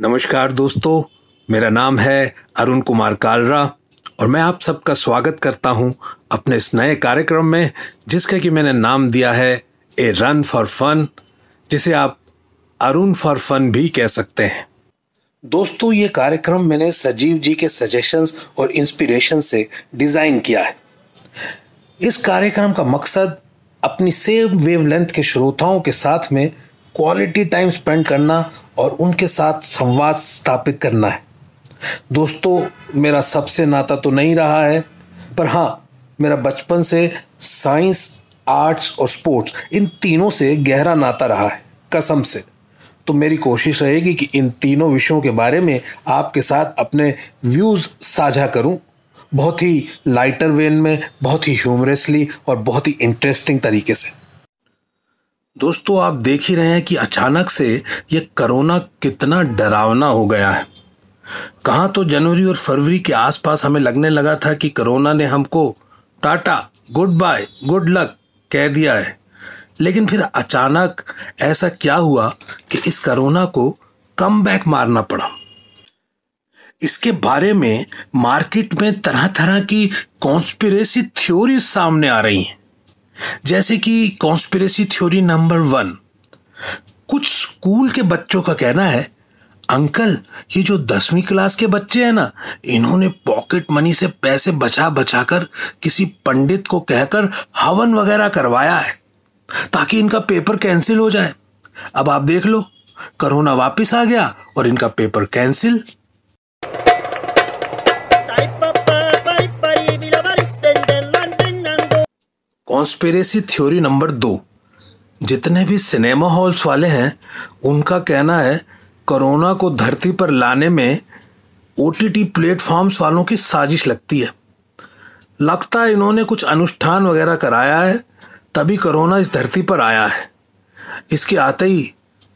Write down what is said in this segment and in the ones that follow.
नमस्कार दोस्तों, मेरा नाम है अरुण कुमार कालरा और मैं आप सबका स्वागत करता हूं अपने इस नए कार्यक्रम में जिसका कि मैंने नाम दिया है ए रन फॉर फन, जिसे आप अरुण फॉर फन भी कह सकते हैं। दोस्तों, ये कार्यक्रम मैंने सजीव जी के सजेशंस और इंस्पिरेशन से डिज़ाइन किया है। इस कार्यक्रम का मकसद अपनी सेम वेवलेंथ के श्रोताओं के साथ में क्वालिटी टाइम स्पेंड करना और उनके साथ संवाद स्थापित करना है। दोस्तों, मेरा सबसे नाता तो नहीं रहा है, पर हाँ, मेरा बचपन से साइंस, आर्ट्स और स्पोर्ट्स इन तीनों से गहरा नाता रहा है, कसम से। तो मेरी कोशिश रहेगी कि इन तीनों विषयों के बारे में आपके साथ अपने व्यूज़ साझा करूं, बहुत ही लाइटर वेन में, बहुत ही ह्यूमरसली और बहुत ही इंटरेस्टिंग तरीके से। दोस्तों, आप देख ही रहे हैं कि अचानक से ये कोरोना कितना डरावना हो गया है। कहाँ तो जनवरी और फरवरी के आसपास हमें लगने लगा था कि कोरोना ने हमको Tata, good bye, good luck कह दिया है, लेकिन फिर अचानक ऐसा क्या हुआ कि इस कोरोना को कमबैक मारना पड़ा। इसके बारे में मार्केट में तरह तरह की कॉन्स्पिरेसी थ्योरीज सामने आ रही हैं, जैसे कि कॉन्स्पिरेसी थ्योरी नंबर 1, कुछ स्कूल के बच्चों का कहना है, अंकल ये जो 10वीं क्लास के बच्चे हैं ना, इन्होंने पॉकेट मनी से पैसे बचा बचा कर किसी पंडित को कहकर हवन वगैरह करवाया है ताकि इनका पेपर कैंसिल हो जाए। अब आप देख लो, कोरोना वापस आ गया और इनका paper cancel. Conspiracy theory number 2, जितने भी सिनेमा हॉल्स वाले हैं उनका कहना है कोरोना को धरती पर लाने में OTT प्लेटफॉर्म्स वालों की साजिश लगती है। लगता है इन्होंने कुछ अनुष्ठान वगैरह कराया है तभी कोरोना इस धरती पर आया है। इसके आते ही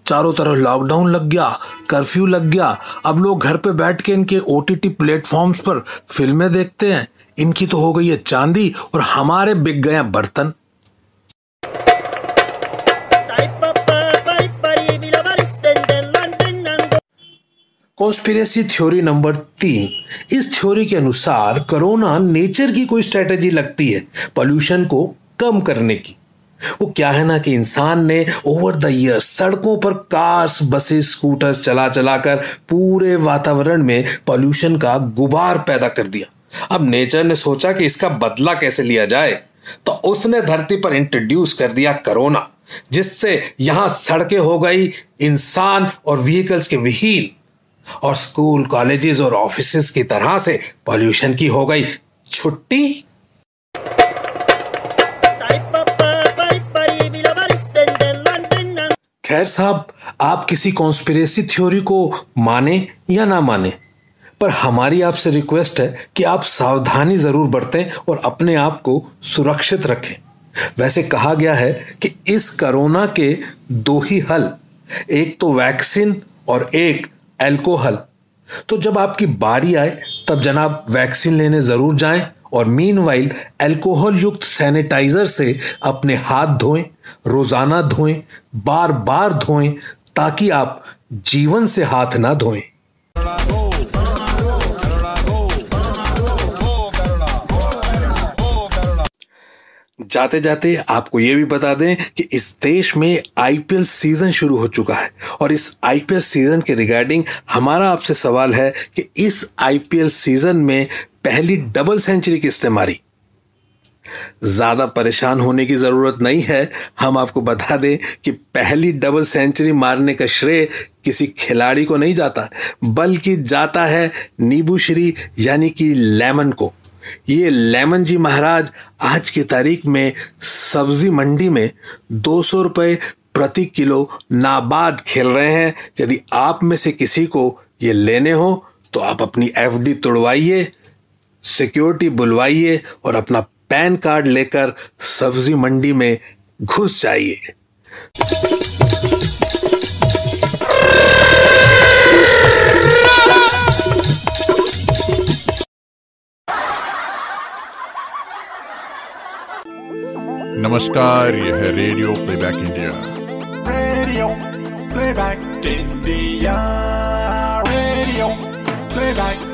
चारों तरफ लॉकडाउन लग गया, कर्फ्यू लग गया। अब लोग घर पे बैठ के इनके OTT प्लेटफॉर्म्स पर फिल्में देखते हैं। इनकी तो हो गई है चांदी और हमारे बिक गए बर्तन। कॉन्स्पिरेसी थ्योरी नंबर 3, इस थ्योरी के अनुसार कोरोना नेचर की कोई स्ट्रेटेजी लगती है पॉल्यूशन को कम करने की। वो क्या है ना कि इंसान ने ओवर द ईयर सड़कों पर कार्स, बसेस, स्कूटर्स चला चला कर पूरे वातावरण में पॉल्यूशन का गुबार पैदा कर दिया। अब नेचर ने सोचा कि इसका बदला कैसे लिया जाए, तो उसने धरती पर इंट्रोड्यूस कर दिया कोरोना, जिससे यहां सड़कें हो गई इंसान और व्हीकल्स के विहीन, और स्कूल, कॉलेजेस और ऑफिसेस की तरह से पॉल्यूशन की हो गई छुट्टी। खैर साहब, आप किसी कॉन्स्पिरेसी थ्योरी को माने या ना माने, पर हमारी आपसे रिक्वेस्ट है कि आप सावधानी जरूर बरतें और अपने आप को सुरक्षित रखें। वैसे कहा गया है कि इस कोरोना के 2 ही हल, एक तो वैक्सीन और एक अल्कोहल। तो जब आपकी बारी आए तब जनाब वैक्सीन लेने जरूर जाएं और मीनवाइल अल्कोहल युक्त सैनिटाइजर से अपने हाथ धोएं, रोजाना धोएं, बार बार धोएं, ताकि आप जीवन से हाथ ना धोएं। जाते जाते आपको ये भी बता दें कि इस देश में IPL सीजन शुरू हो चुका है और इस IPL सीजन के रिगार्डिंग हमारा आपसे सवाल है कि इस IPL सीजन में पहली डबल सेंचुरी किसने मारी। ज्यादा परेशान होने की जरूरत नहीं है। हम आपको बता दें कि पहली डबल सेंचुरी मारने का श्रेय किसी खिलाड़ी को नहीं जाता, बल्कि जाता है नींबूश्री यानी कि लेमन को। ये लेमन जी महाराज आज की तारीख में सब्जी मंडी में 200 रुपये प्रति किलो नाबाद खेल रहे हैं। यदि आप में से किसी को ये लेने हो तो आप अपनी FD तोड़वाइए, सिक्योरिटी बुलवाइए और अपना पैन कार्ड लेकर सब्जी मंडी में घुस जाइए। नमस्कार, यह है रेडियो प्लेबैक इंडिया। प्लेबैक।